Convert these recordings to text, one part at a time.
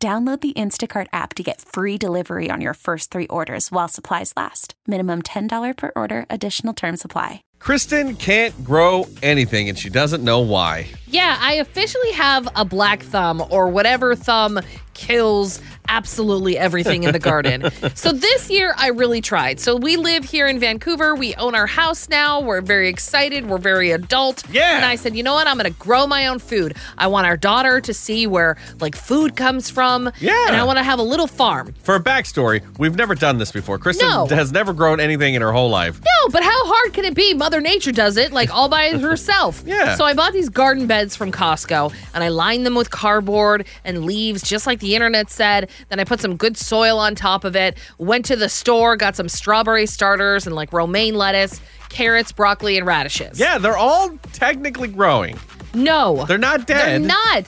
Download the Instacart app to get free delivery on your first three orders while supplies last. Minimum $10 per order. Additional terms apply. Kristen can't grow anything, and she doesn't know why. Yeah, I officially have a black thumb, or whatever thumb kills absolutely everything in the garden. So this year, I really tried. So we live here in Vancouver. We own our house now. We're very excited. We're very adult. Yeah. And I said, you know what? I'm going to grow my own food. I want our daughter to see where, like, food comes from. Yeah. And I want to have a little farm. For a backstory, we've never done this before. Kristen has never grown anything in her whole life. No, but how hard can it be? Mother Nature does it, like, all by herself. Yeah. So I bought these garden beds from Costco, and I lined them with cardboard and leaves, just like the internet said. Then I put some good soil on top of it, went to the store, got some strawberry starters and, like, romaine lettuce, carrots, broccoli, and radishes. Yeah, they're all technically growing. No. They're not dead.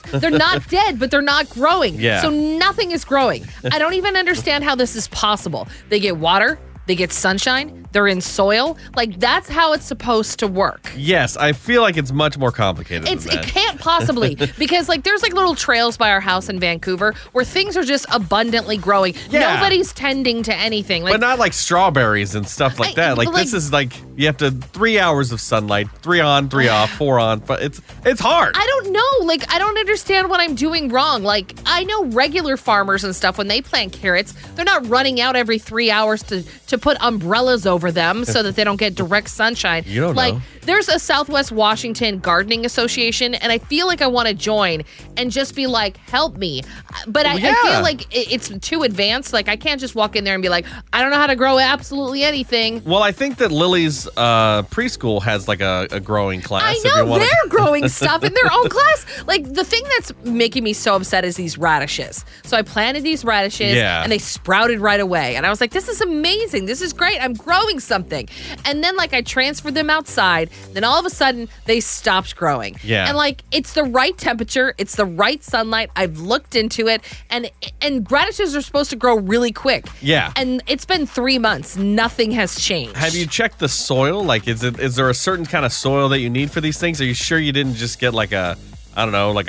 They're not dead, but they're not growing. Yeah. So nothing is growing. I don't even understand how this is possible. They get water. They get sunshine. They're in soil. Like, that's how it's supposed to work. Yes, I feel like it's much more complicated than that. It can't possibly because, like, there's, like, little trails by our house in Vancouver where things are just abundantly growing. Yeah. Nobody's tending to anything. Like, but not like strawberries and stuff like that. Like, this is like you have to 3 hours of sunlight, 3 on, 3 off, 4 on. But it's hard. I don't know. Like, I don't understand what I'm doing wrong. Like, I know regular farmers and stuff, when they plant carrots, they're not running out every 3 hours to put umbrellas over them so that they don't get direct sunshine. You don't know. There's a Southwest Washington Gardening Association, and I feel like I want to join and just be like, help me. But I feel like it's too advanced. Like, I can't just walk in there and be like, I don't know how to grow absolutely anything. Well, I think that Lily's preschool has, like, a growing class. I know. They're growing stuff in their own class. Like, the thing that's making me so upset is these radishes. So I planted these radishes, and they sprouted right away. And I was like, this is amazing. This is great. I'm growing something. And then, like, I transferred them outside. Then all of a sudden, they stopped growing. Yeah. And, like, it's the right temperature. It's the right sunlight. I've looked into it. And radishes are supposed to grow really quick. Yeah. And it's been 3 months. Nothing has changed. Have you checked the soil? Like, is there a certain kind of soil that you need for these things? Are you sure you didn't just get, like, a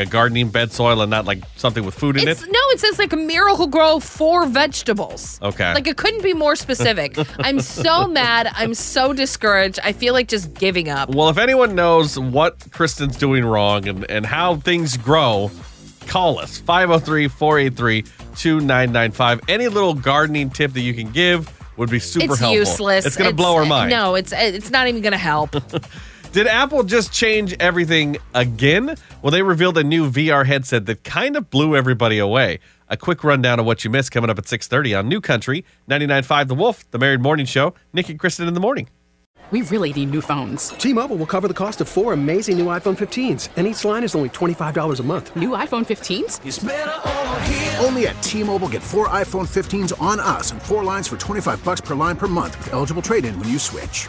gardening bed soil and not, like, something with food in it? No, it says, like, Miracle Grow for vegetables. Okay. Like, it couldn't be more specific. I'm so mad. I'm so discouraged. I feel like just giving up. Well, if anyone knows what Kristen's doing wrong and how things grow, call us. 503-483-2995. Any little gardening tip that you can give would be super helpful. It's useless. It's going to blow her mind. No, it's not even going to help. Did Apple just change everything again? Well, they revealed a new VR headset that kind of blew everybody away. A quick rundown of what you missed coming up at 6:30 on New Country, 99.5 The Wolf, The Married Morning Show, Nick and Kristen in the morning. We really need new phones. T-Mobile will cover the cost of 4 amazing new iPhone 15s, and each line is only $25 a month. New iPhone 15s? It's better over here. Only at T-Mobile, get 4 iPhone 15s on us and 4 lines for $25 per line per month with eligible trade-in when you switch.